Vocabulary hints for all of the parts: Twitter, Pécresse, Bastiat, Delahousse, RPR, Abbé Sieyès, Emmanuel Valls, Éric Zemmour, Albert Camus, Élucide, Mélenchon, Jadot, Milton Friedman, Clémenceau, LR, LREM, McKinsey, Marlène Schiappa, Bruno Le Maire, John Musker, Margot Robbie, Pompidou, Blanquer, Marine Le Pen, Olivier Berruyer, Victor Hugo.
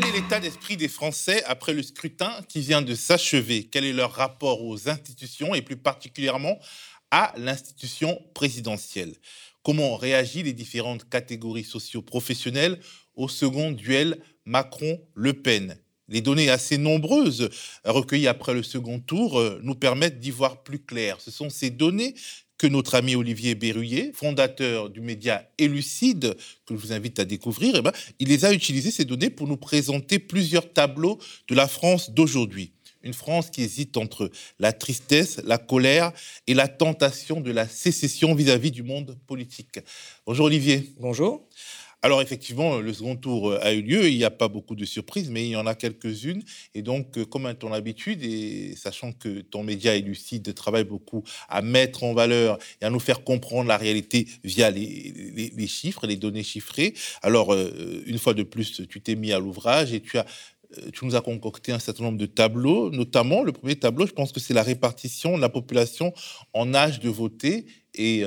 Quel est l'état d'esprit des Français après le scrutin qui vient de s'achever? Quel est leur rapport aux institutions et plus particulièrement à l'institution présidentielle? Comment réagissent les différentes catégories socio-professionnelles au second duel Macron-Le Pen? Les données assez nombreuses recueillies après le second tour nous permettent d'y voir plus clair. Ce sont ces données que notre ami Olivier Berruyer, fondateur du média Élucide, que je vous invite à découvrir, il les a utilisées, ces données, pour nous présenter plusieurs tableaux de la France d'aujourd'hui. Une France qui hésite entre la tristesse, la colère et la tentation de la sécession vis-à-vis du monde politique. Bonjour Olivier. Bonjour. Alors effectivement, le second tour a eu lieu, il n'y a pas beaucoup de surprises, mais il y en a quelques-unes. Et donc, comme à ton habitude, et sachant que ton média Élucide travaille beaucoup à mettre en valeur et à nous faire comprendre la réalité via les chiffres, les données chiffrées, alors une fois de plus, tu t'es mis à l'ouvrage et tu nous as concocté un certain nombre de tableaux, notamment le premier tableau, je pense que c'est la répartition de la population en âge de voter et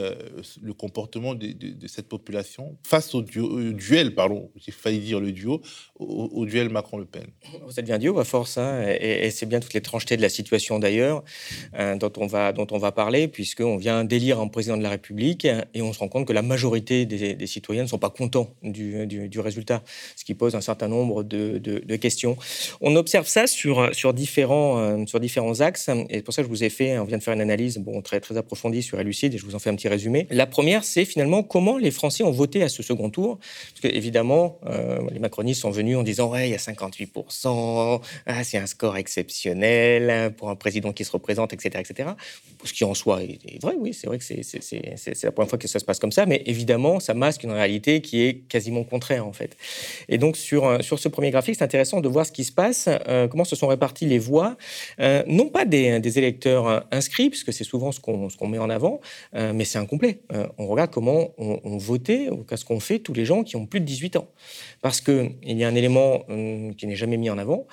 le comportement de cette population face au duel, pardon, j'ai failli dire le duo, au duel Macron-Le Pen. Ça devient duo à force, hein, et c'est bien toutes les tranchetés de la situation d'ailleurs dont on va parler, puisqu'on vient d'élire un président de la République et on se rend compte que la majorité des citoyens ne sont pas contents du résultat, ce qui pose un certain nombre de questions. On observe ça sur différents axes, et pour ça je vous ai fait, on vient de faire une analyse très, très approfondie sur Élucide, et je vous fait un petit résumé. La première, c'est finalement comment les Français ont voté à ce second tour. Parce que, évidemment, les macronistes sont venus en disant ouais, il y a 58%, c'est un score exceptionnel pour un président qui se représente, etc. etc. Ce qui en soi est vrai, oui, c'est vrai que c'est la première fois que ça se passe comme ça, mais évidemment, ça masque une réalité qui est quasiment contraire, en fait. Et donc, sur ce premier graphique, c'est intéressant de voir ce qui se passe, comment se sont réparties les voix, non pas des électeurs inscrits, puisque c'est souvent ce qu'on met en avant, mais c'est incomplet. On regarde comment on votait, ou qu'est-ce qu'on fait tous les gens qui ont plus de 18 ans. Parce qu'il y a un élément qui n'est jamais mis en avant,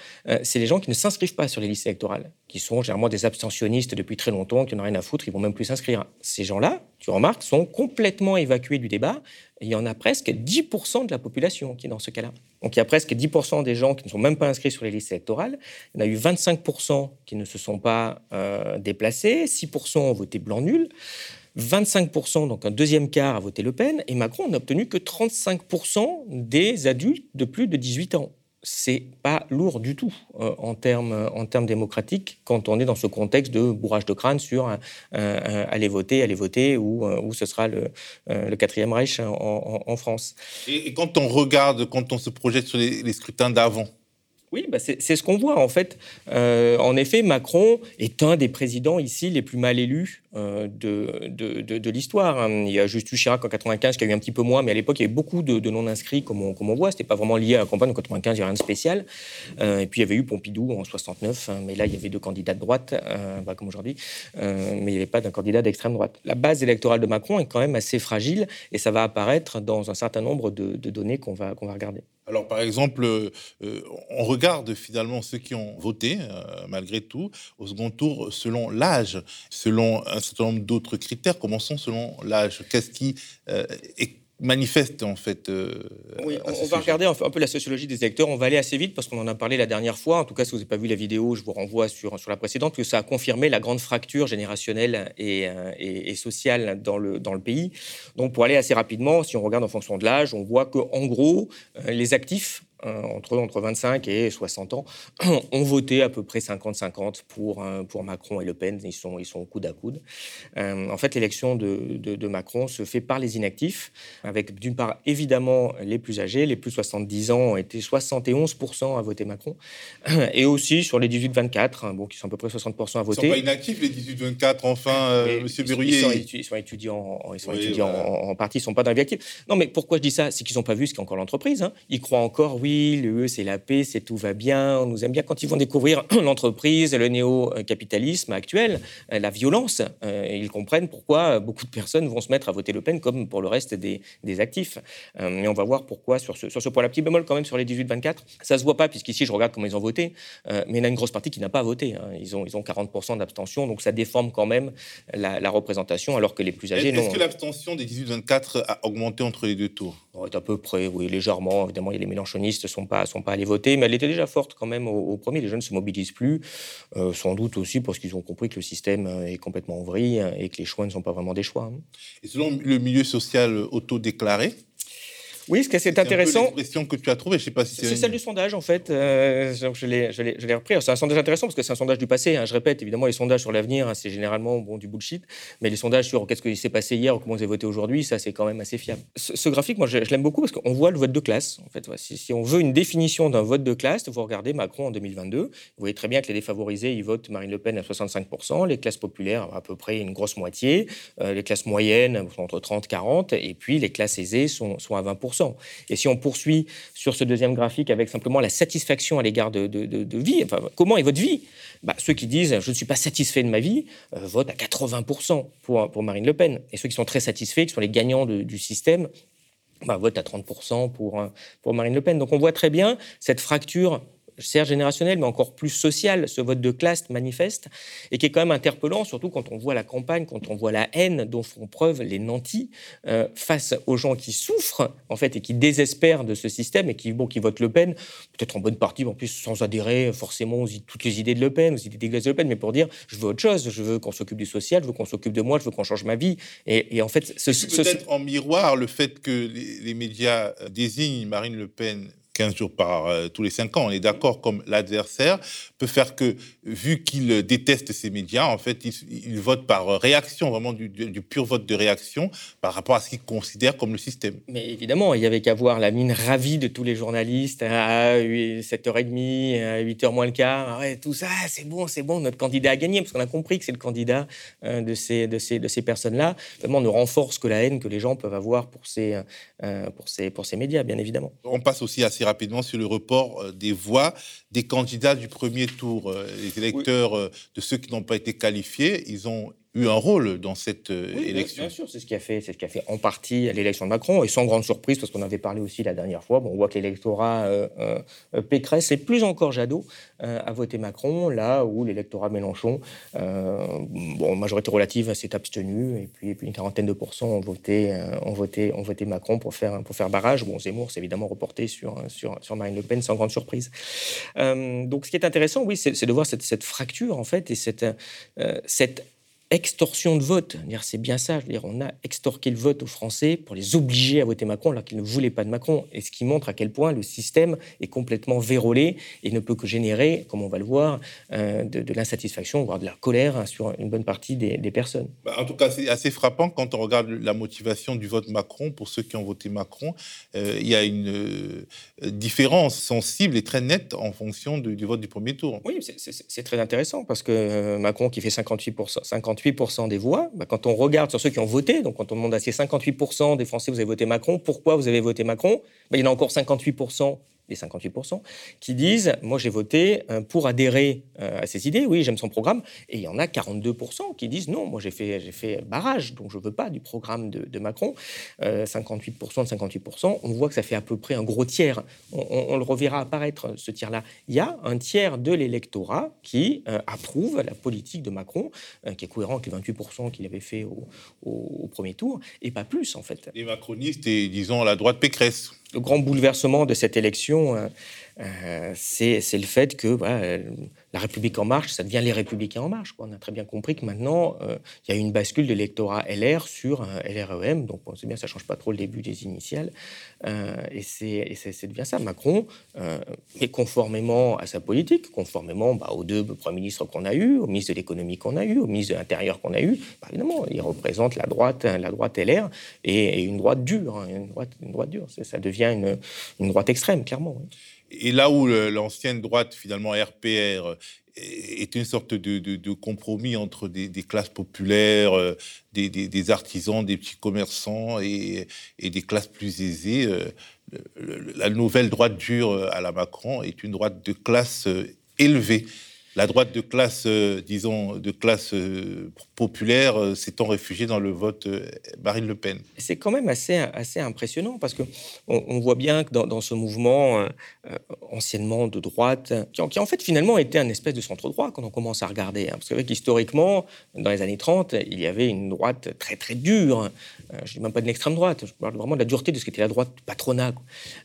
c'est les gens qui ne s'inscrivent pas sur les listes électorales, qui sont généralement des abstentionnistes depuis très longtemps, qui n'ont rien à foutre, ils vont même plus s'inscrire. Ces gens-là, tu remarques, sont complètement évacués du débat. Il y en a presque 10% de la population qui est dans ce cas-là. Donc il y a presque 10% des gens qui ne sont même pas inscrits sur les listes électorales. Il y en a eu 25% qui ne se sont pas déplacés, 6% ont voté blanc nul. 25%, donc un deuxième quart, a voté Le Pen, et Macron n'a obtenu que 35% des adultes de plus de 18 ans. C'est pas lourd du tout en termes démocratiques quand on est dans ce contexte de bourrage de crâne sur aller voter ou ce sera le 4e Reich en France. Et quand on regarde, quand on se projette sur les scrutins d'avant. Oui, c'est ce qu'on voit, en fait. En effet, Macron est un des présidents ici les plus mal élus de l'histoire. Il y a juste eu Chirac en 1995 qui a eu un petit peu moins, mais à l'époque, il y avait beaucoup de non-inscrits, comme on voit. Ce n'était pas vraiment lié à la campagne. En 1995, il n'y avait rien de spécial. Et puis, il y avait eu Pompidou en 1969, mais là, il y avait deux candidats de droite, comme aujourd'hui, mais il n'y avait pas d'un candidat d'extrême droite. La base électorale de Macron est quand même assez fragile, et ça va apparaître dans un certain nombre de données qu'on va regarder. Alors, par exemple, on regarde finalement ceux qui ont voté, malgré tout, au second tour, selon l'âge, selon un certain nombre d'autres critères. Commençons selon l'âge. Qu'est-ce qui manifeste, en fait Oui, on va regarder un peu la sociologie des électeurs. On va aller assez vite, parce qu'on en a parlé la dernière fois. En tout cas, si vous n'avez pas vu la vidéo, je vous renvoie sur la précédente, parce que ça a confirmé la grande fracture générationnelle et sociale dans le pays. Donc, pour aller assez rapidement, si on regarde en fonction de l'âge, on voit qu'en gros, les actifs, entre 25 et 60 ans, ont voté à peu près 50-50 pour Macron et Le Pen. Ils sont coude à coude. En fait, l'élection de Macron se fait par les inactifs, avec d'une part, évidemment, les plus âgés. Les plus de 70 ans ont été 71% à voter Macron. Et aussi sur les 18-24, qui sont à peu près 60% à voter. Ils ne sont pas inactifs, les 18-24, M. Berruyer. Ils sont étudiants, en partie, ils ne sont pas dans les actifs. Non, mais pourquoi je dis ça? C'est qu'ils n'ont pas vu ce qu'est encore l'entreprise. Hein. Ils croient encore, oui, l'UE, c'est la paix, c'est tout va bien, on nous aime bien. Quand ils vont découvrir l'entreprise, le néo-capitalisme actuel, la violence, ils comprennent pourquoi beaucoup de personnes vont se mettre à voter Le Pen comme pour le reste des actifs. Mais on va voir pourquoi sur ce point. La petite bémol quand même sur les 18-24, ça ne se voit pas, puisqu'ici, je regarde comment ils ont voté, mais il y en a une grosse partie qui n'a pas voté. Hein. Ils ont 40% d'abstention, donc ça déforme quand même la représentation, alors que les plus âgés... Est-ce que l'abstention des 18-24 a augmenté entre les deux tours? À peu près, oui, légèrement. Évidemment, il y a les mélenchonistes écologistes ne sont pas allés voter, mais elle était déjà forte quand même au premier. Les jeunes ne se mobilisent plus, sans doute aussi parce qu'ils ont compris que le système est complètement en vrille et que les choix ne sont pas vraiment des choix. Et selon le milieu social autodéclaré, oui, ce qui est intéressant. C'est un peu l'expression que tu as trouvée, je sais pas si c'est celle du sondage en fait. Je l'ai repris. Alors, c'est un sondage intéressant parce que c'est un sondage du passé. Je répète, évidemment, les sondages sur l'avenir, c'est généralement du bullshit. Mais les sondages sur qu'est-ce qui s'est passé hier ou comment vous avez voté aujourd'hui, ça c'est quand même assez fiable. Ce graphique, moi, je l'aime beaucoup parce qu'on voit le vote de classe. En fait, si on veut une définition d'un vote de classe, vous regardez Macron en 2022. Vous voyez très bien que les défavorisés, ils votent Marine Le Pen à 65%, les classes populaires à peu près une grosse moitié, les classes moyennes entre 30-40, et puis les classes aisées sont à 20%. Et si on poursuit sur ce deuxième graphique avec simplement la satisfaction à l'égard de vie, enfin, comment est votre vie ? Ceux qui disent « je ne suis pas satisfait de ma vie » votent à 80% pour Marine Le Pen. Et ceux qui sont très satisfaits, qui sont les gagnants du système, votent à 30% pour Marine Le Pen. Donc on voit très bien cette fracture certes générationnelle, mais encore plus sociale, ce vote de classe manifeste, et qui est quand même interpellant, surtout quand on voit la campagne, quand on voit la haine dont font preuve les nantis face aux gens qui souffrent, en fait, et qui désespèrent de ce système, et qui votent Le Pen, peut-être en bonne partie, en plus sans adhérer forcément aux toutes les idées de Le Pen, aux idées dégueulasses de Le Pen, mais pour dire, je veux autre chose, je veux qu'on s'occupe du social, je veux qu'on s'occupe de moi, je veux qu'on change ma vie. Et en fait... Peut-être en miroir, le fait que les médias désignent Marine Le Pen 15 jours par tous les 5 ans, on est d'accord, comme l'adversaire, peut faire que, vu qu'il déteste ces médias, en fait, il vote par réaction, vraiment du pur vote de réaction, par rapport à ce qu'il considère comme le système. Mais évidemment, il n'y avait qu'à voir la mine ravie de tous les journalistes à 7h30, à 8h moins le quart, tout ça, c'est bon, notre candidat a gagné, parce qu'on a compris que c'est le candidat de ces personnes-là. Vraiment, on renforce que la haine que les gens peuvent avoir pour ces médias, bien évidemment. On passe aussi assez rapidement sur le report des voix des candidats du premier tour. Les électeurs de ceux qui n'ont pas été qualifiés, ils ont eu un rôle dans cette élection. Bien sûr, c'est ce qui a fait en partie l'élection de Macron, et sans grande surprise, parce qu'on avait parlé aussi la dernière fois, on voit que l'électorat Pécresse, et plus encore Jadot, a voté Macron, là où l'électorat Mélenchon, majorité relative, s'est abstenu, et puis une quarantaine de pourcents ont voté Macron pour faire barrage. Zemmour s'est évidemment reporté sur Marine Le Pen, sans grande surprise. Donc ce qui est intéressant, c'est de voir cette fracture, en fait, et cette extorsion de vote. C'est bien ça. On a extorqué le vote aux Français pour les obliger à voter Macron alors qu'ils ne voulaient pas de Macron. Et ce qui montre à quel point le système est complètement vérolé et ne peut que générer, comme on va le voir, de l'insatisfaction, voire de la colère sur une bonne partie des personnes. En tout cas, c'est assez frappant quand on regarde la motivation du vote Macron. Pour ceux qui ont voté Macron, il y a une différence sensible et très nette en fonction du vote du premier tour. Oui, c'est très intéressant parce que Macron qui fait 58% des voix, quand on regarde sur ceux qui ont voté, donc quand on demande à ces 58% des Français, vous avez voté Macron, pourquoi vous avez voté Macron ? Il y en a encore 58% des 58% qui disent « moi j'ai voté pour adhérer à ses idées, oui j'aime son programme », et il y en a 42% qui disent « non, moi j'ai fait barrage, donc je ne veux pas du programme de Macron ». 58% de 58%, on voit que ça fait à peu près un gros tiers, on le reverra apparaître ce tiers-là. Il y a un tiers de l'électorat qui approuve la politique de Macron, qui est cohérent avec les 28% qu'il avait fait au premier tour, et pas plus en fait. Les macronistes et disons la droite Pécresse. Le grand bouleversement de cette élection, c'est le fait que la République en marche, ça devient les Républicains en marche. On a très bien compris que maintenant, il y a une bascule de l'électorat LR sur LREM. Donc, on sait bien, ça ne change pas trop le début des initiales. Et c'est devient ça. Macron, est conformément à sa politique, conformément aux deux premiers ministres qu'on a eus, au ministre de l'économie qu'on a eu, au ministre de l'Intérieur qu'on a eu, évidemment, il représente la droite LR et une droite dure. Une droite dure. Ça devient une droite extrême, clairement. Oui. Et là où l'ancienne droite, finalement, RPR, était une sorte de compromis entre des classes populaires, des artisans, des petits commerçants et des classes plus aisées, la nouvelle droite dure à la Macron est une droite de classe élevée. La droite de classe, disons, de classe populaire s'étant réfugiée dans le vote Marine Le Pen. C'est quand même assez impressionnant parce qu'on voit bien que dans ce mouvement anciennement de droite, qui en fait finalement était un espèce de centre-droit quand on commence à regarder. Parce que historiquement, dans les années 30, il y avait une droite très très dure. Je ne dis même pas de l'extrême droite, je parle vraiment de la dureté de ce qu'était la droite patronale.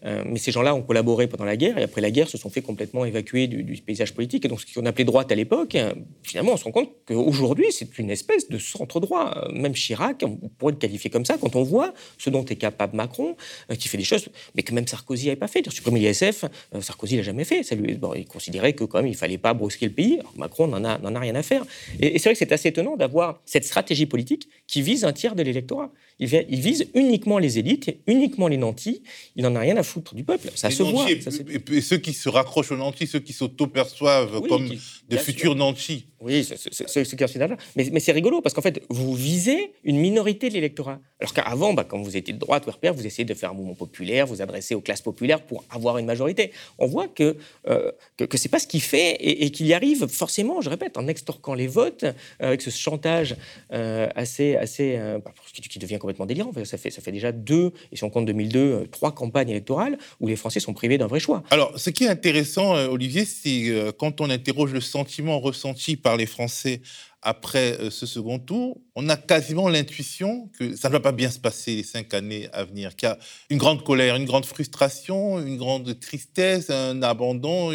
Mais ces gens-là ont collaboré pendant la guerre et après la guerre se sont fait complètement évacuer du paysage politique. Et donc ce qu'on appelait droite à l'époque, finalement on se rend compte qu'aujourd'hui c'est une espèce de centre-droit. Même Chirac, on pourrait le qualifier comme ça quand on voit ce dont est capable Macron, qui fait des choses, mais que même Sarkozy n'avait pas fait. Supprimer l'ISF, Sarkozy ne l'a jamais fait. Il considérait que quand même il ne fallait pas brusquer le pays, alors Macron n'en a rien à faire. Et c'est vrai que c'est assez étonnant d'avoir cette stratégie politique qui vise un tiers de l'électorat. Il vise uniquement les élites, uniquement les nantis, il n'en a rien à foutre du peuple, ça se voit. Et ceux qui se raccrochent aux nantis, ceux qui s'auto-perçoivent comme de futurs nantis. Oui, c'est carcinage. Mais c'est rigolo parce qu'en fait, vous visez une minorité de l'électorat. Alors qu'avant, quand vous étiez de droite ou RPR, vous essayez de faire un mouvement populaire, vous adressez aux classes populaires pour avoir une majorité. On voit que c'est pas ce qu'il fait et qu'il y arrive forcément, je répète, en extorquant les votes avec ce chantage assez qui devient complètement délirant. Ça fait déjà deux, et si on compte 2002, trois campagnes électorales où les Français sont privés d'un vrai choix. Alors, ce qui est intéressant, Olivier, c'est quand on interroge le sentiment ressenti par les Français après ce second tour, on a quasiment l'intuition que ça ne va pas bien se passer les 5 années à venir, qu'il y a une grande colère, une grande frustration, une grande tristesse, un abandon,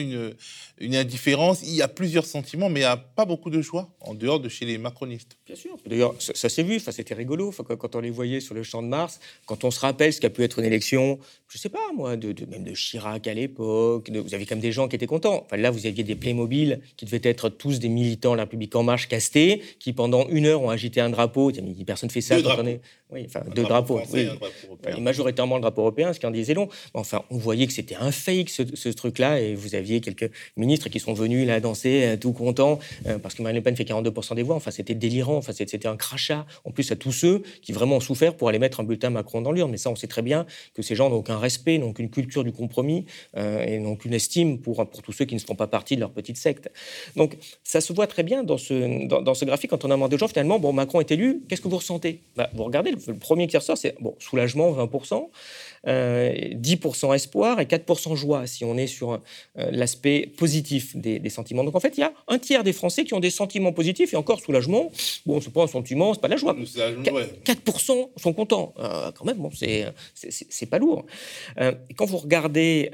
une indifférence. Il y a plusieurs sentiments, mais il n'y a pas beaucoup de joie en dehors de chez les macronistes. Bien sûr. D'ailleurs, ça s'est vu, c'était rigolo quand on les voyait sur le champ de Mars, quand on se rappelle ce qu'a pu être une élection, je ne sais pas moi, même de Chirac à l'époque, vous aviez quand même des gens qui étaient contents. Là, vous aviez des Playmobil qui devaient être tous des militants La République En Marche castés, qui pendant 1 heure ont agité un drapeau. Personne ne fait ça. Deux drapeaux, majoritairement le drapeau européen, ce qui en disait long. On voyait que c'était un fake ce truc-là, et vous aviez quelques ministres qui sont venus là danser tout contents, parce que Marine Le Pen fait 42% des voix. C'était délirant, c'était un crachat. En plus, à tous ceux qui vraiment ont souffert pour aller mettre un bulletin Macron dans l'urne. Mais ça, on sait très bien que ces gens n'ont aucun respect, n'ont aucune culture du compromis, et n'ont aucune estime pour tous ceux qui ne font pas partie de leur petite secte. Donc, ça se voit très bien dans ce graphique. Quand on a demandé aux gens, finalement, Macron est élu, qu'est-ce que vous ressentez ? Vous regardez, le premier qui ressort, c'est soulagement, 20%, 10% espoir et 4% joie, si on est sur l'aspect positif des sentiments. Donc, en fait, il y a un tiers des Français qui ont des sentiments positifs, et encore, soulagement, c'est pas un sentiment, c'est pas de la joie. 4% sont contents. Quand même, c'est pas lourd. Et quand vous regardez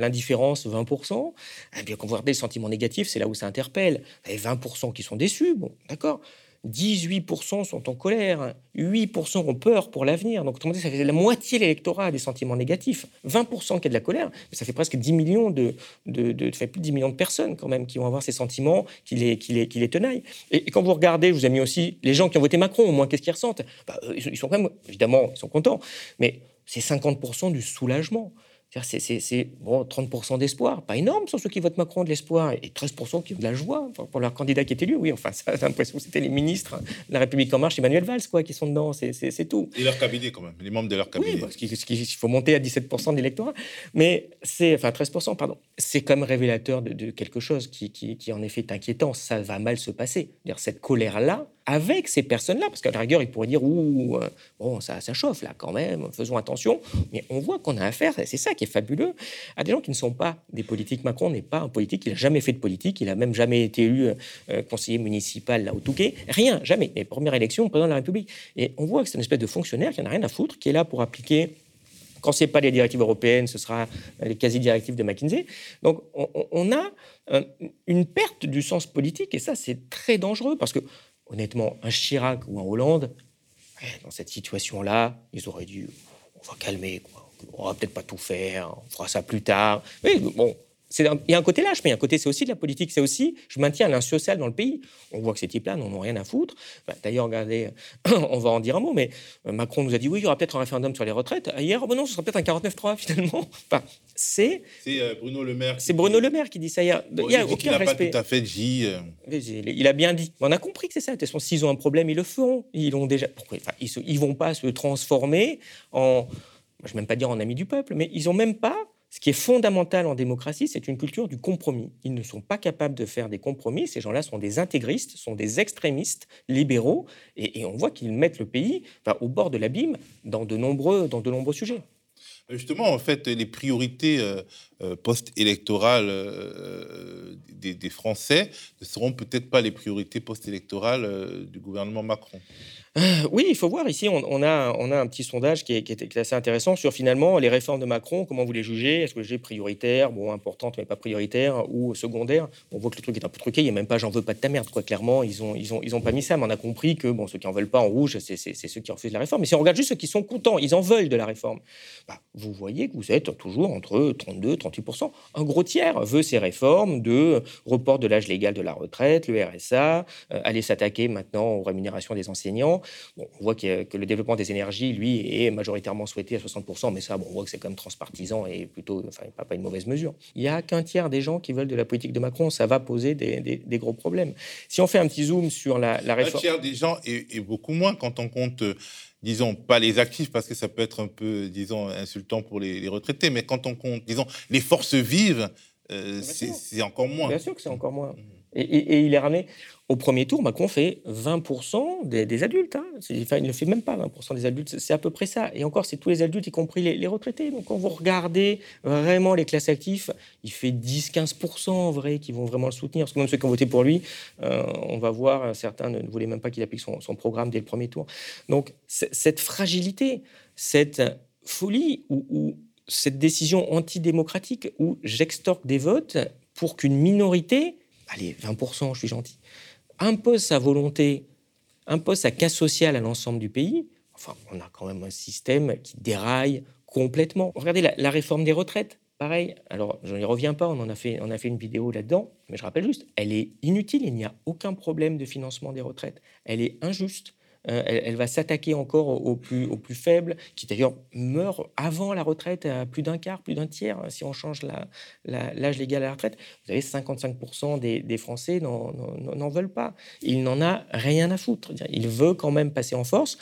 l'indifférence, 20%, et bien, quand vous regardez le sentiment négatif, c'est là où ça interpelle. Vous avez 20% qui sont déçus, d'accord. 18% sont en colère, 8% ont peur pour l'avenir. Donc, autrement dit, ça fait la moitié de l'électorat des sentiments négatifs. 20% qui a de la colère, ça fait presque 10 millions plus de 10 millions de personnes quand même qui vont avoir ces sentiments qui les tenaillent. Et quand vous regardez, je vous ai mis aussi les gens qui ont voté Macron, au moins, qu'est-ce qu'ils ressentent ? Ils sont quand même, évidemment, ils sont contents, mais c'est 50% du soulagement. C'est 30% d'espoir, pas énorme sur ceux qui votent Macron, de l'espoir, et 13% qui ont de la joie pour leur candidat qui est élu. Oui, ça, j'ai l'impression que c'était les ministres de La République En Marche, Emmanuel Valls, qui sont dedans, c'est tout. Et leur cabinet, quand même, les membres de leur cabinet. Oui, parce qu'il faut monter à 17% de l'électorat, mais 13%, pardon. C'est quand même révélateur de quelque chose qui, en effet, est inquiétant. Ça va mal se passer. C'est-à-dire, cette colère-là, avec ces personnes-là, parce qu'à la rigueur, ils pourraient dire « Ouh, ça chauffe là quand même, faisons attention », mais on voit qu'on a affaire, c'est ça qui est fabuleux, à des gens qui ne sont pas des politiques. Macron n'est pas un politique, il n'a jamais fait de politique, il n'a même jamais été élu conseiller municipal là au Touquet, rien, jamais. Les premières élections, président de la République. Et on voit que c'est une espèce de fonctionnaire qui n'en a rien à foutre, qui est là pour appliquer... Quand ce n'est pas les directives européennes, ce sera les quasi-directives de McKinsey. Donc, on a une perte du sens politique, et ça, c'est très dangereux, parce que, honnêtement, un Chirac ou un Hollande, dans cette situation-là, ils auraient dit « on va calmer, quoi. On va peut-être pas tout faire, on fera ça plus tard ». Mais il y a un côté lâche, mais il y a un côté, c'est aussi de la politique, c'est aussi, je maintiens l'insocial dans le pays. On voit que ces types-là n'en ont rien à foutre. D'ailleurs, regardez, on va en dire un mot, mais Macron nous a dit, oui, il y aura peut-être un référendum sur les retraites. Hier, non, ce sera peut-être un 49-3, finalement. C'est Bruno Le Maire. C'est BruauLe Maire qui dit ça hier. Il n'y a aucun respect. Il n'a pas tout à fait dit... Il a bien dit. On a compris que c'est ça. De toute façon, s'ils ont un problème, ils le feront. Ils l'ont déjà... Pourquoi ? Ils ne vont pas se transformer en... Je ne vais même pas dire en amis du peuple, mais ils n'ont même pas... Ce qui est fondamental en démocratie, c'est une culture du compromis. Ils ne sont pas capables de faire des compromis. Ces gens-là sont des intégristes, sont des extrémistes libéraux. Et on voit qu'ils mettent le pays au bord de l'abîme dans de nombreux sujets. Justement, en fait, les priorités post-électorales des Français ne seront peut-être pas les priorités post-électorales du gouvernement Macron. Oui, il faut voir. Ici, on a un petit sondage qui est assez intéressant sur, finalement, les réformes de Macron. Comment vous les jugez ? Est-ce que vous les jugez prioritaires, importantes, mais pas prioritaires, ou secondaires ? On voit que le truc est un peu truqué. Il n'y a même pas « j'en veux pas de ta merde », quoi. Clairement, ils ont pas mis ça. Mais on a compris que ceux qui en veulent pas, en rouge, c'est ceux qui refusent la réforme. Mais si on regarde juste ceux qui sont contents, ils en veulent de la réforme. Vous voyez que vous êtes toujours entre 32-38%. Un gros tiers veut ces réformes de report de l'âge légal de la retraite, le RSA, aller s'attaquer maintenant aux rémunérations des enseignants. On voit que le développement des énergies, lui, est majoritairement souhaité à 60%, mais ça, on voit que c'est quand même transpartisan et plutôt pas une mauvaise mesure. Il n'y a qu'un tiers des gens qui veulent de la politique de Macron. Ça va poser des gros problèmes. Si on fait un petit zoom sur la réforme... Un tiers des gens et beaucoup moins quand on compte... disons, pas les actifs, parce que ça peut être un peu, disons, insultant pour les retraités, mais quand on compte, disons, les forces vives, c'est encore moins. Bien sûr que c'est encore moins. Et il est ramené... Au premier tour, Macron fait 20% des adultes. Il ne fait même pas 20% des adultes, c'est à peu près ça. Et encore, c'est tous les adultes, y compris les retraités. Donc quand vous regardez vraiment les classes actives, il fait 10-15% en vrai qui vont vraiment le soutenir. Parce que même ceux qui ont voté pour lui, on va voir, certains ne voulaient même pas qu'il applique son programme dès le premier tour. Donc cette fragilité, cette folie, ou cette décision antidémocratique où j'extorque des votes pour qu'une minorité, allez, 20%, je suis gentil, impose sa volonté, impose sa casse sociale à l'ensemble du pays, on a quand même un système qui déraille complètement. Regardez la réforme des retraites, pareil. Alors, je n'y reviens pas, on a fait une vidéo là-dedans, mais je rappelle juste, elle est inutile, il n'y a aucun problème de financement des retraites. Elle est injuste. Elle va s'attaquer encore aux plus faibles, qui d'ailleurs meurent avant la retraite à plus d'un quart, plus d'un tiers. Si on change l'âge légal à la retraite, vous avez 55% des Français n'en veulent pas. Il n'en a rien à foutre. Il veut quand même passer en force.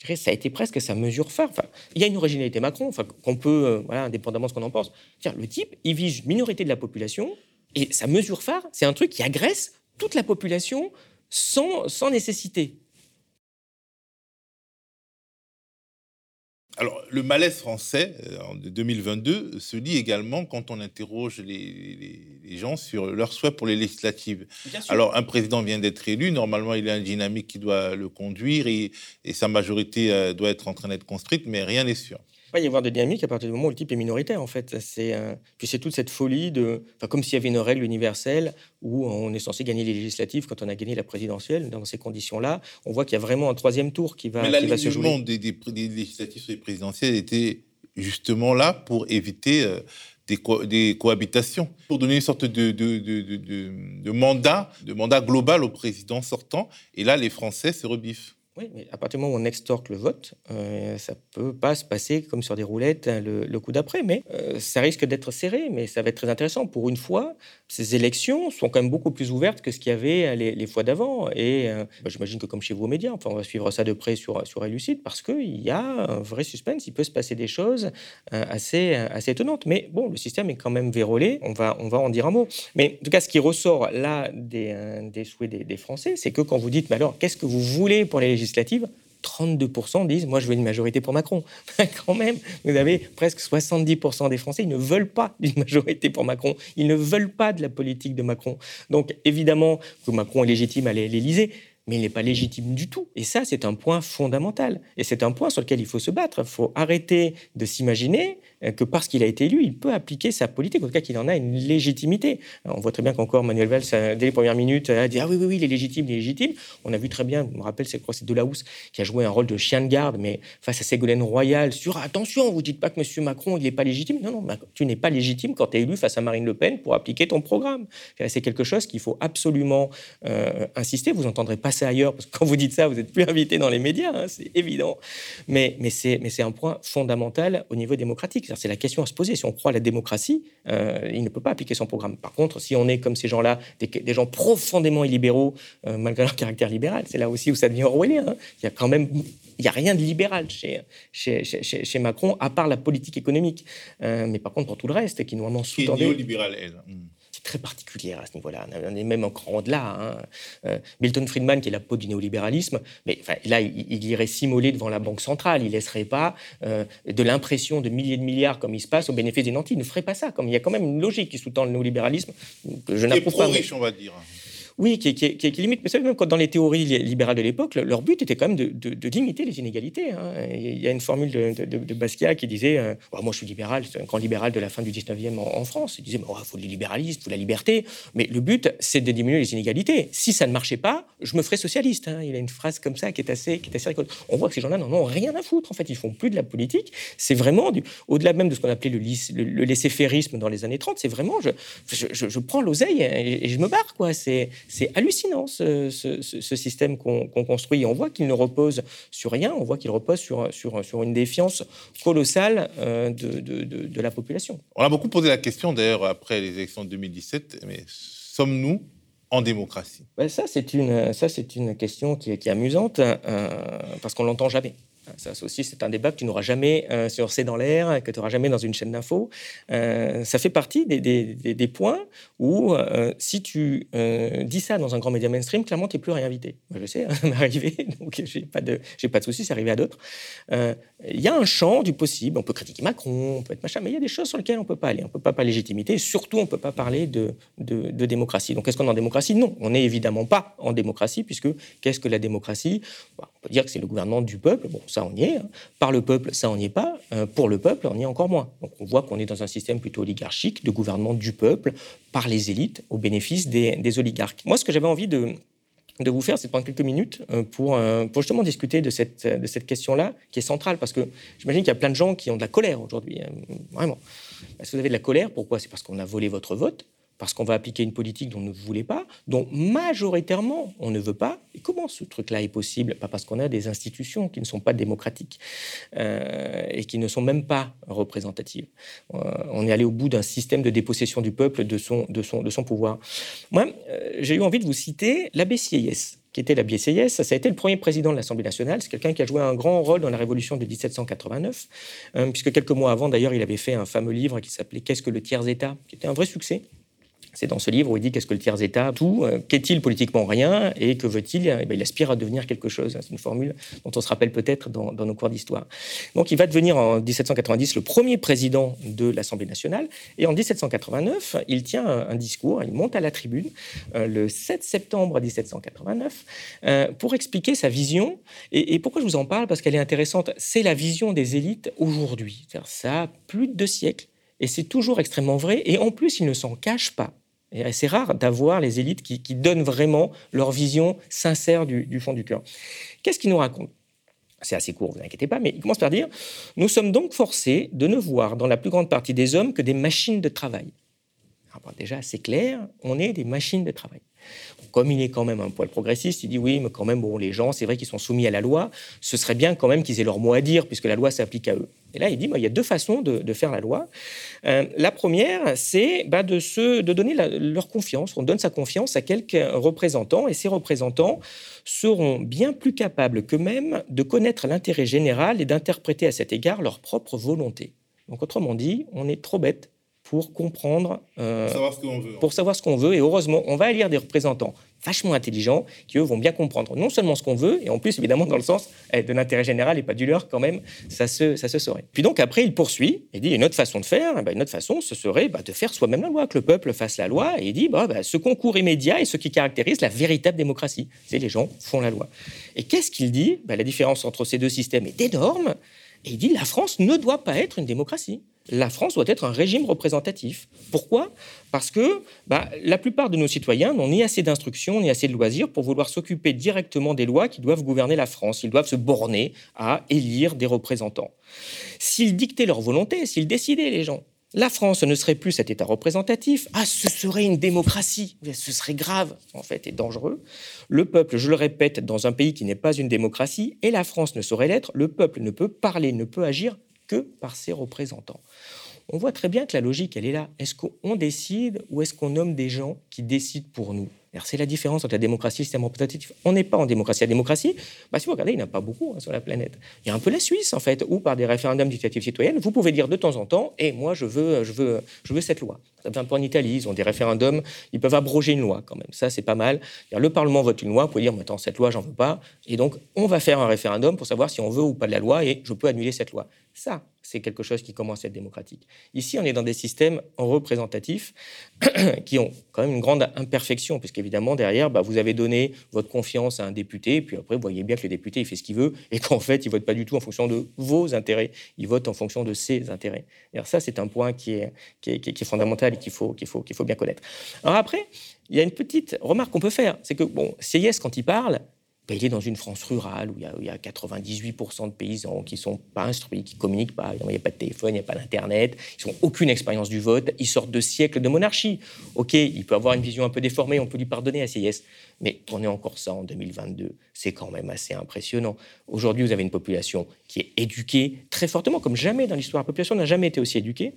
Je dirais, ça a été presque sa mesure phare. Il y a une originalité Macron, qu'on peut, indépendamment de ce qu'on en pense. Le type, il vise une minorité de la population, et sa mesure phare, c'est un truc qui agresse toute la population sans nécessité. Alors, le malaise français, en 2022, se lit également quand on interroge les gens sur leurs souhaits pour les législatives. Alors, un président vient d'être élu, normalement, il a une dynamique qui doit le conduire et sa majorité doit être en train d'être construite, mais rien n'est sûr. Il va y avoir de dynamique à partir du moment où le type est minoritaire, en fait. Puis c'est toute cette folie comme s'il y avait une règle universelle où on est censé gagner les législatives quand on a gagné la présidentielle. Dans ces conditions-là, on voit qu'il y a vraiment un troisième tour qui va se jouer. Mais l'alignement des législatives sur les présidentielles était justement là pour éviter des cohabitations, pour donner une sorte de mandat global au président sortant. Et là, les Français se rebiffent. Oui, mais à partir du moment où on extorque le vote, ça ne peut pas se passer comme sur des roulettes le coup d'après. Mais ça risque d'être serré, mais ça va être très intéressant. Pour une fois, ces élections sont quand même beaucoup plus ouvertes que ce qu'il y avait les fois d'avant. Et j'imagine que comme chez vous aux médias, on va suivre ça de près sur Élucide, parce qu'il y a un vrai suspense, il peut se passer des choses assez étonnantes. Mais bon, le système est quand même vérolé, on va en dire un mot. Mais en tout cas, ce qui ressort là des souhaits des Français, c'est que quand vous dites « mais alors, qu'est-ce que vous voulez pour les législatives ?» 32% disent « moi, je veux une majorité pour Macron ». Quand même, vous avez presque 70% des Français, ils ne veulent pas d'une majorité pour Macron. Ils ne veulent pas de la politique de Macron. Donc, évidemment, que Macron est légitime à l'Élysée, mais il n'est pas légitime du tout. Et ça, c'est un point fondamental. Et c'est un point sur lequel il faut se battre. Il faut arrêter de s'imaginer que parce qu'il a été élu, il peut appliquer sa politique, en tout cas qu'il en a une légitimité. Alors, on voit très bien qu'encore Emmanuel Valls, dès les premières minutes, a dit « ah oui, il est légitime ». On a vu très bien, je me rappelle, c'est Delahousse qui a joué un rôle de chien de garde, mais face à Ségolène Royal, sur « attention, vous ne dites pas que M. Macron, il n'est pas légitime ». Non, tu n'es pas légitime quand tu es élu face à Marine Le Pen pour appliquer ton programme. C'est quelque chose qu'il faut absolument insister. Vous n'entendrez pas passer ailleurs, parce que quand vous dites ça, vous n'êtes plus invité dans les médias, hein, c'est évident. Mais c'est un point fondamental au niveau démocratique. C'est la question à se poser. Si on croit à la démocratie, il ne peut pas appliquer son programme. Par contre, si on est comme ces gens-là, des gens profondément illibéraux, malgré leur caractère libéral, c'est là aussi où ça devient orwellien. Hein. Il n'y a rien de libéral chez Macron, à part la politique économique. Mais par contre, pour tout le reste, qui normalement sous-tendait... néolibéral, elle. C'est très particulière à ce niveau-là. On est même encore de là. Hein. Milton Friedman, qui est la peau du néolibéralisme, mais enfin, là, il irait s'immoler devant la Banque centrale. Il ne laisserait pas de l'impression de milliers de milliards, comme il se passe, au bénéfice des nantis. Il ne ferait pas ça. Comme il y a quand même une logique qui sous-tend le néolibéralisme, que je n'approuve pas. Pro-riche, on va dire. Oui, qui limite. Mais ça, même quand dans les théories libérales de l'époque, leur but était quand même de limiter les inégalités. Hein. Il y a une formule de Bastiat qui disait « Moi, je suis libéral, c'est un grand libéral de la fin du 19e en France ». Il disait « Il faut le libéralisme, il faut la liberté ». Mais le but, c'est de diminuer les inégalités. Si ça ne marchait pas, je me ferais socialiste. Hein. Il y a une phrase comme ça qui est assez rigolote. On voit que ces gens-là n'en ont rien à foutre. En fait, ils ne font plus de la politique. C'est vraiment, au-delà même de ce qu'on appelait le laissez-fairisme dans les années 30, c'est vraiment je prends l'oseille et je me barre, quoi. C'est hallucinant, ce système qu'on construit. Et on voit qu'il ne repose sur rien, on voit qu'il repose sur une défiance colossale de la population. On a beaucoup posé la question, d'ailleurs, après les élections de 2017, mais sommes-nous en démocratie ? Ça, c'est une question qui est amusante, parce qu'on ne l'entend jamais. Ça aussi, c'est un débat que tu n'auras jamais sur C'est dans l'air, que tu n'auras jamais dans une chaîne d'info. Ça fait partie des points où, si tu dis ça dans un grand média mainstream, clairement, tu n'es plus réinvité. Moi, je sais, ça m'est arrivé, donc j'ai pas de soucis, c'est arrivé à d'autres. Il y a un champ du possible. On peut critiquer Macron, on peut être machin, mais il y a des choses sur lesquelles on ne peut pas aller. On ne peut pas parler de légitimité, et surtout, on ne peut pas parler de démocratie. Donc, est-ce qu'on est en démocratie ? Non, on n'est évidemment pas en démocratie, puisque qu'est-ce que la démocratie ? On peut dire que c'est le gouvernement du peuple. Bon, ça, on y est. Par le peuple, ça, on n'y est pas. Pour le peuple, on y est encore moins. Donc, on voit qu'on est dans un système plutôt oligarchique, de gouvernement du peuple, par les élites, au bénéfice des oligarques. Moi, ce que j'avais envie de vous faire, c'est de prendre quelques minutes pour justement discuter de cette question-là, qui est centrale, parce que j'imagine qu'il y a plein de gens qui ont de la colère aujourd'hui, vraiment. Est-ce que vous avez de la colère ? Pourquoi ? C'est parce qu'on a volé votre vote, parce qu'on va appliquer une politique dont vous ne voulez pas, dont majoritairement on ne veut pas. Et comment ce truc-là est possible ? Pas parce qu'on a des institutions qui ne sont pas démocratiques et qui ne sont même pas représentatives. On est allé au bout d'un système de dépossession du peuple de son pouvoir. Moi, j'ai eu envie de vous citer l'abbé Sieyès, qui était l'abbé Sieyès. Ça a été le premier président de l'Assemblée nationale. C'est quelqu'un qui a joué un grand rôle dans la Révolution de 1789, puisque quelques mois avant, d'ailleurs, il avait fait un fameux livre qui s'appelait « Qu'est-ce que le tiers-État ?», qui était un vrai succès. C'est dans ce livre où il dit qu'est-ce que le tiers-État, tout, qu'est-il politiquement rien et que veut-il ? Eh bien, il aspire à devenir quelque chose. C'est une formule dont on se rappelle peut-être dans nos cours d'histoire. Donc il va devenir en 1790 le premier président de l'Assemblée nationale et en 1789, il tient un discours, il monte à la tribune le 7 septembre 1789 pour expliquer sa vision. Et pourquoi je vous en parle ? Parce qu'elle est intéressante. C'est la vision des élites aujourd'hui. C'est-à-dire, ça a plus de 2 siècles et c'est toujours extrêmement vrai et en plus, il ne s'en cache pas. Et c'est rare d'avoir les élites qui donnent vraiment leur vision sincère du fond du cœur. Qu'est-ce qu'ils nous racontent ? C'est assez court, vous inquiétez pas, mais il commence par dire « Nous sommes donc forcés de ne voir dans la plus grande partie des hommes que des machines de travail. » Déjà, c'est clair, on est des machines de travail. Comme il est quand même un poil progressiste, il dit oui, mais quand même, bon, les gens, c'est vrai qu'ils sont soumis à la loi, ce serait bien quand même qu'ils aient leur mot à dire, puisque la loi s'applique à eux. Et là, il dit, bah, il y a 2 façons de faire la loi. La première, c'est de donner leur confiance. On donne sa confiance à quelques représentants, et ces représentants seront bien plus capables qu'eux-mêmes de connaître l'intérêt général et d'interpréter à cet égard leur propre volonté. Donc, autrement dit, on est trop bête pour comprendre, savoir ce qu'on veut. Et heureusement, on va élire des représentants vachement intelligents qui, eux, vont bien comprendre non seulement ce qu'on veut, et en plus, évidemment, dans le sens de l'intérêt général et pas du leur, quand même, ça se saurait. Puis donc, après, il poursuit et dit une autre façon de faire, une autre façon, ce serait de faire soi-même la loi, que le peuple fasse la loi, et il dit ce concours immédiat est ce qui caractérise la véritable démocratie. C'est les gens font la loi. Et qu'est-ce qu'il dit ? La différence entre ces 2 systèmes est énorme, et il dit la France ne doit pas être une démocratie. La France doit être un régime représentatif. Pourquoi ? Parce que la plupart de nos citoyens n'ont ni assez d'instruction, ni assez de loisirs pour vouloir s'occuper directement des lois qui doivent gouverner la France. Ils doivent se borner à élire des représentants. S'ils dictaient leur volonté, s'ils décidaient les gens, la France ne serait plus cet État représentatif. Ah, ce serait une démocratie. Ce serait grave, en fait, et dangereux. Le peuple, je le répète, dans un pays qui n'est pas une démocratie, et la France ne saurait l'être, le peuple ne peut parler, ne peut agir que par ses représentants. On voit très bien que la logique, elle est là. Est-ce qu'on décide ou est-ce qu'on nomme des gens qui décident pour nous ? Alors, c'est la différence entre la démocratie et le système représentatif. On n'est pas en démocratie. La démocratie, si vous regardez, il n'y en a pas beaucoup sur la planète. Il y a un peu la Suisse, en fait, où par des référendums d'initiative citoyenne, vous pouvez dire de temps en temps « moi, je veux cette loi ». Ça fait un peu en Italie, ils ont des référendums, ils peuvent abroger une loi quand même. Ça, c'est pas mal. Le Parlement vote une loi, vous pouvez dire « attends, cette loi, j'en veux pas ». Et donc, on va faire un référendum pour savoir si on veut ou pas de la loi et je peux annuler cette loi. Ça, c'est quelque chose qui commence à être démocratique. Ici, on est dans des systèmes représentatifs qui ont quand même une grande imperfection, puisqu'évidemment, derrière, vous avez donné votre confiance à un député, et puis après, vous voyez bien que le député, il fait ce qu'il veut, et qu'en fait, il ne vote pas du tout en fonction de vos intérêts, il vote en fonction de ses intérêts. Alors ça, c'est un point qui est fondamental et qu'il faut bien connaître. Alors après, il y a une petite remarque qu'on peut faire, c'est que, Sieyès, quand il parle, il est dans une France rurale où il y a 98% de paysans qui ne sont pas instruits, qui ne communiquent pas. Il n'y a pas de téléphone, il n'y a pas d'Internet. Ils n'ont aucune expérience du vote. Ils sortent de siècles de monarchie. OK, il peut avoir une vision un peu déformée, on peut lui pardonner à Sieyès. Mais tourner encore ça en 2022, c'est quand même assez impressionnant. Aujourd'hui, vous avez une population qui est éduquée très fortement, comme jamais dans l'histoire. La population n'a jamais été aussi éduquée.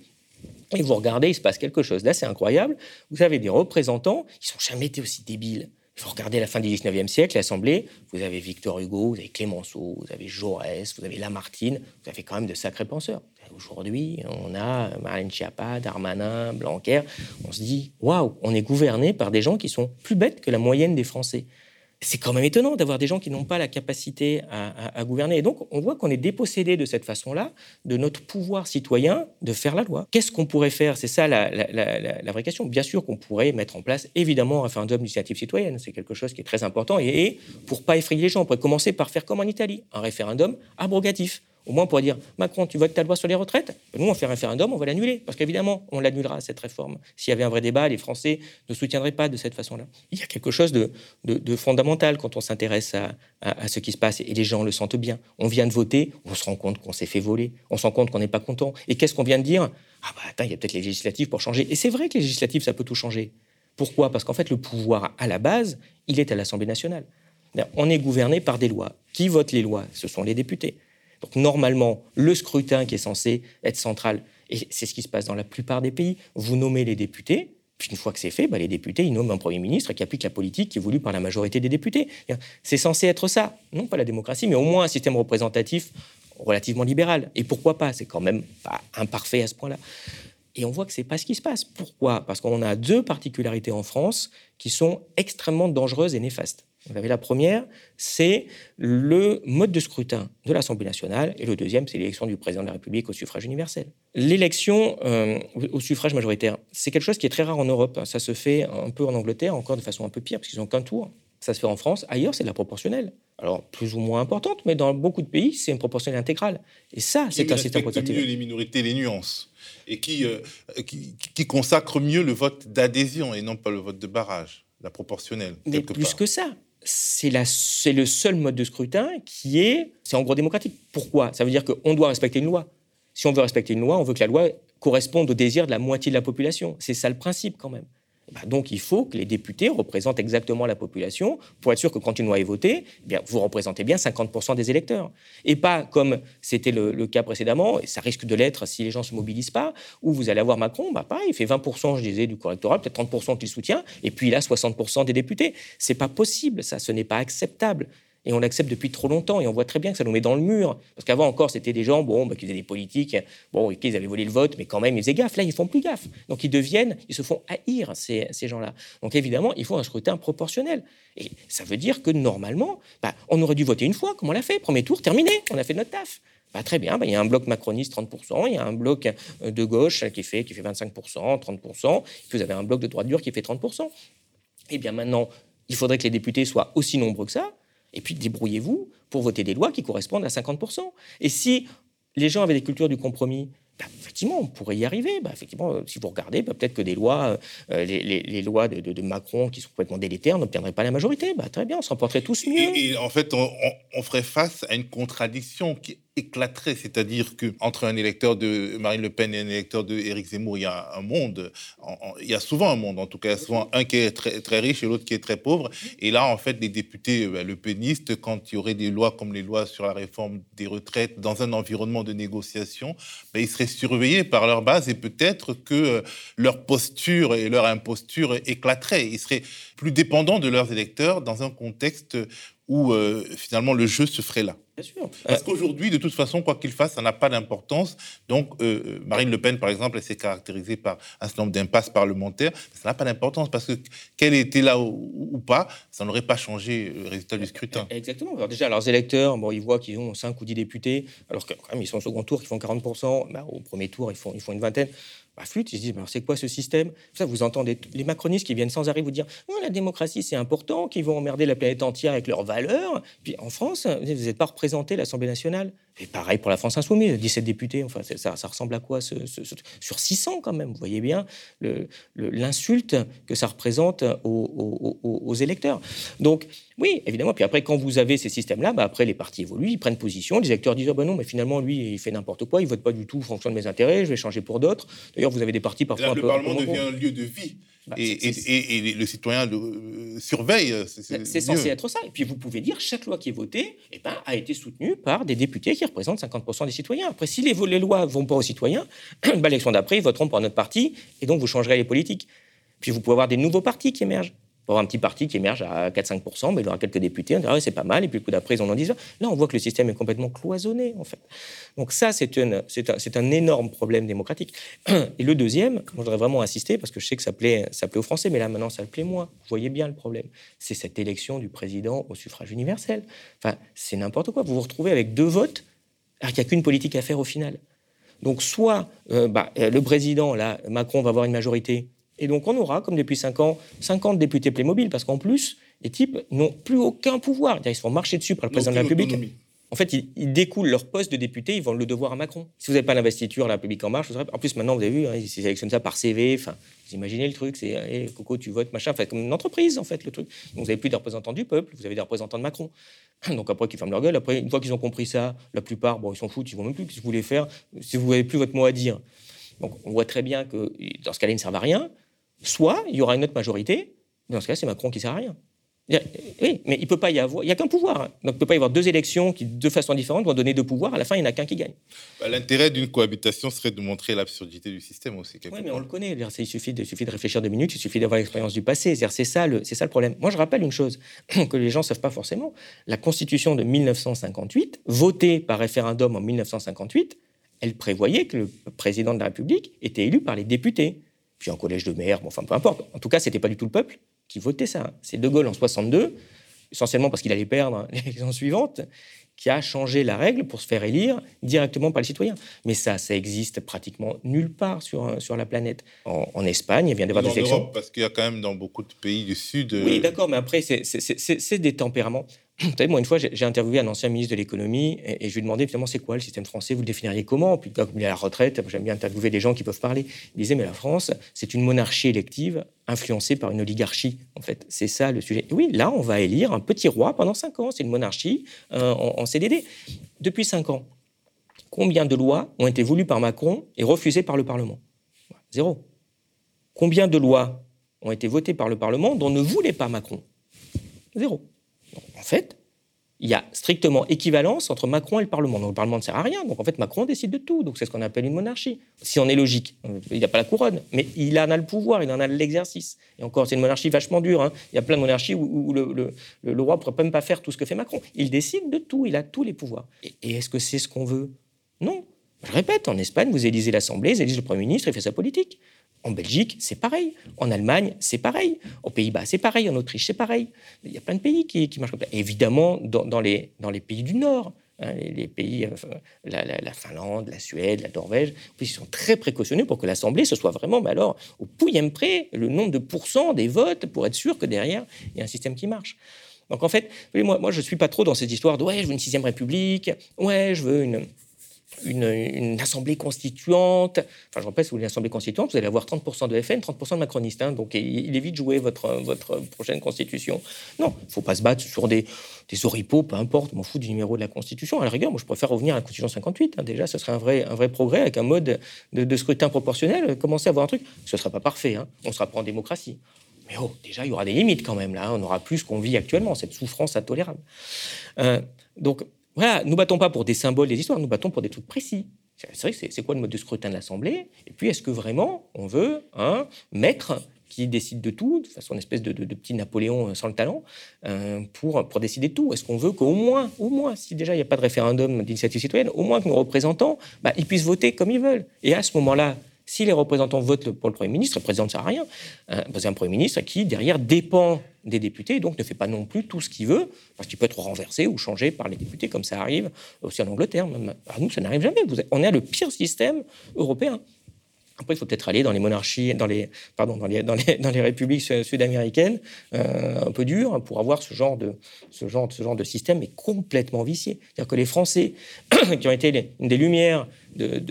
Et vous regardez, il se passe quelque chose. Là, c'est incroyable. Vous avez des représentants qui n'ont jamais été aussi débiles. Vous regardez la fin du XIXe siècle, l'Assemblée, vous avez Victor Hugo, vous avez Clémenceau, vous avez Jaurès, vous avez Lamartine, vous avez quand même de sacrés penseurs. Aujourd'hui, on a Marlène Schiappa, Darmanin, Blanquer. On se dit, waouh, on est gouverné par des gens qui sont plus bêtes que la moyenne des Français. C'est quand même étonnant d'avoir des gens qui n'ont pas la capacité à gouverner. Et donc, on voit qu'on est dépossédé de cette façon-là, de notre pouvoir citoyen de faire la loi. Qu'est-ce qu'on pourrait faire ? C'est ça la vraie question. Bien sûr qu'on pourrait mettre en place, évidemment, un référendum d'initiative citoyenne. C'est quelque chose qui est très important. Et pour ne pas effrayer les gens, on pourrait commencer par faire comme en Italie, un référendum abrogatif. Au moins, on pourrait dire « Macron, tu votes ta loi sur les retraites ?» Nous, on fait un référendum, on va l'annuler. Parce qu'évidemment, on l'annulera, cette réforme. S'il y avait un vrai débat, les Français ne soutiendraient pas de cette façon-là. Il y a quelque chose de fondamental quand on s'intéresse à ce qui se passe. Et les gens le sentent bien. On vient de voter, on se rend compte qu'on s'est fait voler. On se rend compte qu'on n'est pas content. Et qu'est-ce qu'on vient de dire ? Attends, il y a peut-être les législatives pour changer. Et c'est vrai que les législatives, ça peut tout changer. Pourquoi ? Parce qu'en fait, le pouvoir, à la base, il est à l'Assemblée nationale. On est gouverné par des lois. Qui vote les lois ? Ce sont les députés. Donc, normalement, le scrutin qui est censé être central, et c'est ce qui se passe dans la plupart des pays, vous nommez les députés, puis une fois que c'est fait, les députés, ils nomment un Premier ministre qui applique la politique qui est voulue par la majorité des députés. C'est censé être ça, non pas la démocratie, mais au moins un système représentatif relativement libéral. Et pourquoi pas ? C'est quand même pas imparfait à ce point-là. Et on voit que ce n'est pas ce qui se passe. Pourquoi ? Parce qu'on a deux particularités en France qui sont extrêmement dangereuses et néfastes. Vous avez la première, c'est le mode de scrutin de l'Assemblée nationale. Et le deuxième, c'est l'élection du président de la République au suffrage universel. L'élection au suffrage majoritaire, c'est quelque chose qui est très rare en Europe. Ça se fait un peu en Angleterre, encore de façon un peu pire, parce qu'ils n'ont qu'un tour. Ça se fait en France. Ailleurs, c'est de la proportionnelle. Alors, plus ou moins importante, mais dans beaucoup de pays, c'est une proportionnelle intégrale. Et ça, c'est un système représentatif. Qui respecte mieux les minorités, les nuances, et qui consacre mieux le vote d'adhésion et non pas le vote de barrage, la proportionnelle. Mais plus part. Que ça. C'est le seul mode de scrutin qui est... C'est en gros démocratique. Pourquoi ? Ça veut dire qu'on doit respecter une loi. Si on veut respecter une loi, on veut que la loi corresponde au désir de la moitié de la population. C'est ça le principe quand même. Donc il faut que les députés représentent exactement la population pour être sûr que quand une loi est votée, vous représentez bien 50% des électeurs. Et pas comme c'était le cas précédemment, et ça risque de l'être si les gens ne se mobilisent pas, où vous allez avoir Macron, pareil, il fait 20%, je disais, du corps électoral, peut-être 30% qu'il soutient, et puis il a 60% des députés. C'est pas possible, ça, ce n'est pas acceptable. Et on l'accepte depuis trop longtemps, et on voit très bien que ça nous met dans le mur. Parce qu'avant encore, c'était des gens qui faisaient des politiques, qui avaient volé le vote, mais quand même, ils faisaient gaffe. Là, ils font plus gaffe. Donc, ils se font haïr, ces gens-là. Donc, évidemment, il faut un scrutin proportionnel. Et ça veut dire que, normalement, on aurait dû voter une fois, comme on l'a fait. Premier tour, terminé, on a fait notre taf. Très bien, il y a un bloc macroniste, 30%, il y a un bloc de gauche qui fait 25%, 30%, puis vous avez un bloc de droite dure qui fait 30%. Eh bien, maintenant, il faudrait que les députés soient aussi nombreux que ça. Et puis débrouillez-vous pour voter des lois qui correspondent à 50%. Et si les gens avaient des cultures du compromis, effectivement, on pourrait y arriver. Effectivement, si vous regardez, peut-être que des lois, les lois de Macron qui sont complètement délétères n'obtiendraient pas la majorité. Très bien, on s'en porterait tous mieux. Et en fait, on ferait face à une contradiction qui éclaterait, c'est-à-dire qu'entre un électeur de Marine Le Pen et un électeur de Éric Zemmour, il y a un monde, il y a souvent un monde, en tout cas, il y a souvent un qui est très, très riche et l'autre qui est très pauvre, et là, en fait, les députés le pénistes, quand il y aurait des lois comme les lois sur la réforme des retraites, dans un environnement de négociation, ben, ils seraient surveillés par leur base et peut-être que leur posture et leur imposture éclateraient, ils seraient plus dépendants de leurs électeurs dans un contexte où finalement le jeu se ferait là. Bien sûr. Parce qu'aujourd'hui, de toute façon, quoi qu'il fasse, ça n'a pas d'importance. Donc, Marine Le Pen, par exemple, elle s'est caractérisée par un certain nombre d'impasses parlementaires. Ça n'a pas d'importance parce que qu'elle était là ou pas, ça n'aurait pas changé le résultat du scrutin. Exactement. Alors déjà, leurs électeurs, bon, ils voient qu'ils ont 5 ou 10 députés, alors que quand même, ils sont au second tour, ils font 40%. Bah, au premier tour, ils font une vingtaine. Bah, flûte, ils se disent, alors c'est quoi ce système ? Ça, vous entendez les macronistes qui viennent sans arrêt vous dire oh, la démocratie, c'est important, qu'ils vont emmerder la planète entière avec leurs valeurs. Puis en France, vous n'êtes pas représenté l'Assemblée nationale. Et pareil pour la France insoumise, 17 députés, enfin, ça ressemble à quoi sur 600 quand même, vous voyez bien l'insulte que ça représente aux électeurs. Donc, oui, évidemment, puis après, quand vous avez ces systèmes-là, bah, après, les partis évoluent, ils prennent position, les électeurs disent oh, « ben non, mais finalement, lui, il fait n'importe quoi, il ne vote pas du tout en fonction de mes intérêts, je vais changer pour d'autres ». D'ailleurs, vous avez des partis parfois là, un peu... Le Parlement devient un lieu de vie. Bah, et le citoyen surveille. C'est censé être ça. Et puis vous pouvez dire, chaque loi qui est votée eh ben, a été soutenue par des députés qui représentent 50% des citoyens. Après, si les lois ne vont pas aux citoyens, bah, l'élection d'après, ils voteront pour notre parti, et donc vous changerez les politiques. Puis vous pouvez avoir des nouveaux partis qui émergent. Vous pouvez avoir un petit parti qui émerge à 4-5%, mais il aura quelques députés, on dira, ah, c'est pas mal, et puis le coup d'après, ils en ont 10. Là, on voit que le système est complètement cloisonné, en fait. Donc ça, c'est un énorme problème démocratique. Et le deuxième, moi, je voudrais vraiment insister, parce que je sais que ça plaît aux Français, mais là, maintenant, ça le plaît moins. Vous voyez bien le problème. C'est cette élection du président au suffrage universel. Enfin, c'est n'importe quoi. Vous vous retrouvez avec 2 votes, alors qu'il n'y a qu'une politique à faire au final. Donc soit le président, là, Macron, va avoir une majorité... Et donc, on aura, comme depuis 5 ans, 50 députés Playmobil, parce qu'en plus, les types n'ont plus aucun pouvoir. Ils se font marcher dessus par le président de la République. Autonomie. En fait, ils découlent leur poste de député, ils vont le devoir à Macron. Si vous n'avez pas l'investiture, la République en marche, vous aurez... En plus, maintenant, vous avez vu, hein, ils sélectionnent ça par CV. Enfin, vous imaginez le truc, c'est hey, Coco, tu votes, machin. Enfin, comme une entreprise, en fait, le truc. Donc, vous n'avez plus des représentants du peuple, vous avez des représentants de Macron. Donc, après, qu'ils ferment leur gueule. Après, une fois qu'ils ont compris ça, la plupart, bon, ils s'en foutent, ils ne vont même plus ce que vous voulez faire, si vous n'avez plus votre mot à dire. Donc, on voit très bien que dans ce cas-là, ils ne servent à rien. Soit il y aura une autre majorité, mais dans ce cas-là, c'est Macron qui ne sert à rien. Oui, mais il ne peut pas y avoir, il n'y a qu'un pouvoir. Hein. Donc il ne peut pas y avoir 2 élections qui, de façon différente, vont donner 2 pouvoirs. À la fin, il n'y en a qu'un qui gagne. Bah, l'intérêt d'une cohabitation serait de montrer l'absurdité du système aussi. Oui, mais on le connaît. Il suffit de réfléchir 2 minutes, il suffit d'avoir l'expérience du passé. C'est ça le problème. Moi, je rappelle une chose que les gens ne savent pas forcément. La Constitution de 1958, votée par référendum en 1958, elle prévoyait que le président de la République était élu par les députés. Puis un collège de maire, bon, enfin peu importe. En tout cas, ce n'était pas du tout le peuple qui votait ça. C'est De Gaulle en 1962, essentiellement parce qu'il allait perdre l'élection suivante, qui a changé la règle pour se faire élire directement par les citoyens. Mais ça existe pratiquement nulle part sur la planète. En Espagne, il vient d'avoir des élections. En Europe, parce qu'il y a quand même dans beaucoup de pays du Sud... Oui, d'accord, mais après, c'est des tempéraments. Vous savez, moi, une fois, j'ai interviewé un ancien ministre de l'économie et je lui ai demandé, finalement, c'est quoi le système français ? Vous le définiriez comment ? Puis, comme il est à la retraite, j'aime bien interviewer des gens qui peuvent parler. Il disait, mais la France, c'est une monarchie élective influencée par une oligarchie, en fait. C'est ça, le sujet. Et oui, là, on va élire un petit roi pendant 5 ans. C'est une monarchie en CDD. Depuis 5 ans, combien de lois ont été voulues par Macron et refusées par le Parlement ? 0. Combien de lois ont été votées par le Parlement dont ne voulait pas Macron ? 0. En fait, il y a strictement équivalence entre Macron et le Parlement. Donc le Parlement ne sert à rien, donc en fait Macron décide de tout, donc c'est ce qu'on appelle une monarchie. Si on est logique, il n'a pas la couronne, mais il en a le pouvoir, il en a l'exercice. Et encore, c'est une monarchie vachement dure, hein. Il y a plein de monarchies où le roi ne pourrait même pas faire tout ce que fait Macron. Il décide de tout, il a tous les pouvoirs. Et est-ce que c'est ce qu'on veut ? Non. Je répète, en Espagne, vous élisez l'Assemblée, vous élisez le Premier ministre, il fait sa politique. En Belgique, c'est pareil. En Allemagne, c'est pareil. Aux Pays-Bas, c'est pareil. En Autriche, c'est pareil. Il y a plein de pays qui marchent comme ça. Évidemment, dans les pays du Nord, hein, les pays, la Finlande, la Suède, la Norvège, ils sont très précautionneux pour que l'Assemblée, ce soit vraiment, mais alors, au pouillème près, le nombre de pourcents des votes pour être sûr que derrière, il y a un système qui marche. Donc, en fait, moi, je ne suis pas trop dans cette histoire de « ouais, je veux une 6e République, ouais, je veux une... » une assemblée constituante. Enfin, je rappelle, si vous voulez une assemblée constituante, vous allez avoir 30% de FN, 30% de macronistes. Hein, donc, il est vite joué, votre prochaine constitution. Non, il ne faut pas se battre sur des oripeaux, peu importe, je m'en fous du numéro de la constitution. À la rigueur, moi, je préfère revenir à la constitution 58. Hein, déjà, ce serait un vrai progrès avec un mode de scrutin proportionnel. Commencer à avoir un truc, ce ne sera pas parfait. Hein, on ne sera pas en démocratie. Mais déjà, il y aura des limites quand même. Là, on n'aura plus ce qu'on vit actuellement, cette souffrance intolérable. Donc, voilà, nous ne battons pas pour des symboles, des histoires, nous battons pour des trucs précis. C'est vrai, c'est quoi le mode de scrutin de l'Assemblée ? Et puis, est-ce que vraiment on veut un maître qui décide de tout, de façon une espèce de petit Napoléon sans le talent, pour décider de tout ? Est-ce qu'on veut qu'au moins, si déjà il n'y a pas de référendum d'initiative citoyenne, au moins que nos représentants, ils puissent voter comme ils veulent ? Et à ce moment-là, si les représentants votent pour le Premier ministre, le Président ne sert à rien. C'est un Premier ministre qui, derrière, dépend des députés, donc ne fait pas non plus tout ce qu'il veut, parce qu'il peut être renversé ou changé par les députés, comme ça arrive aussi en Angleterre. Même à nous, ça n'arrive jamais. On est à le pire système européen. Après, il faut peut-être aller dans les monarchies, dans les républiques sud-américaines, un peu dures, pour avoir ce genre de système, mais complètement vicié. C'est-à-dire que les Français, qui ont été des lumières de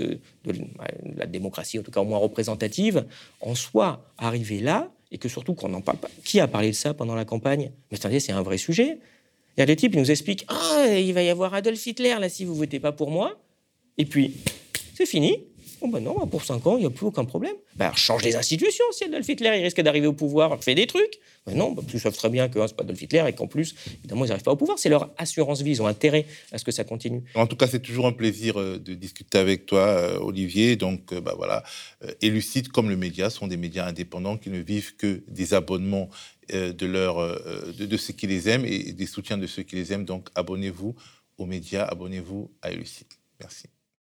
la démocratie, en tout cas au moins représentative, en soient arrivés là, et que surtout qu'on n'en parle pas. Qui a parlé de ça pendant la campagne ? Mais attendez, c'est un vrai sujet. Il y a des types qui nous expliquent « Ah, il va y avoir Adolf Hitler, là, si vous ne votez pas pour moi. » Et puis, c'est fini. Oh ben non, pour 5 ans, il n'y a plus aucun problème. Change les institutions, si Adolf Hitler il risque d'arriver au pouvoir, fait des trucs. Ils savent très bien que c'est pas Adolf Hitler et qu'en plus, évidemment, ils n'arrivent pas au pouvoir. C'est leur assurance-vie, ils ont intérêt à ce que ça continue. En tout cas, c'est toujours un plaisir de discuter avec toi, Olivier. Donc, voilà, Élucide, comme le média, sont des médias indépendants qui ne vivent que des abonnements de ceux qui les aiment et des soutiens de ceux qui les aiment. Donc, abonnez-vous aux médias, abonnez-vous à Élucide. Merci.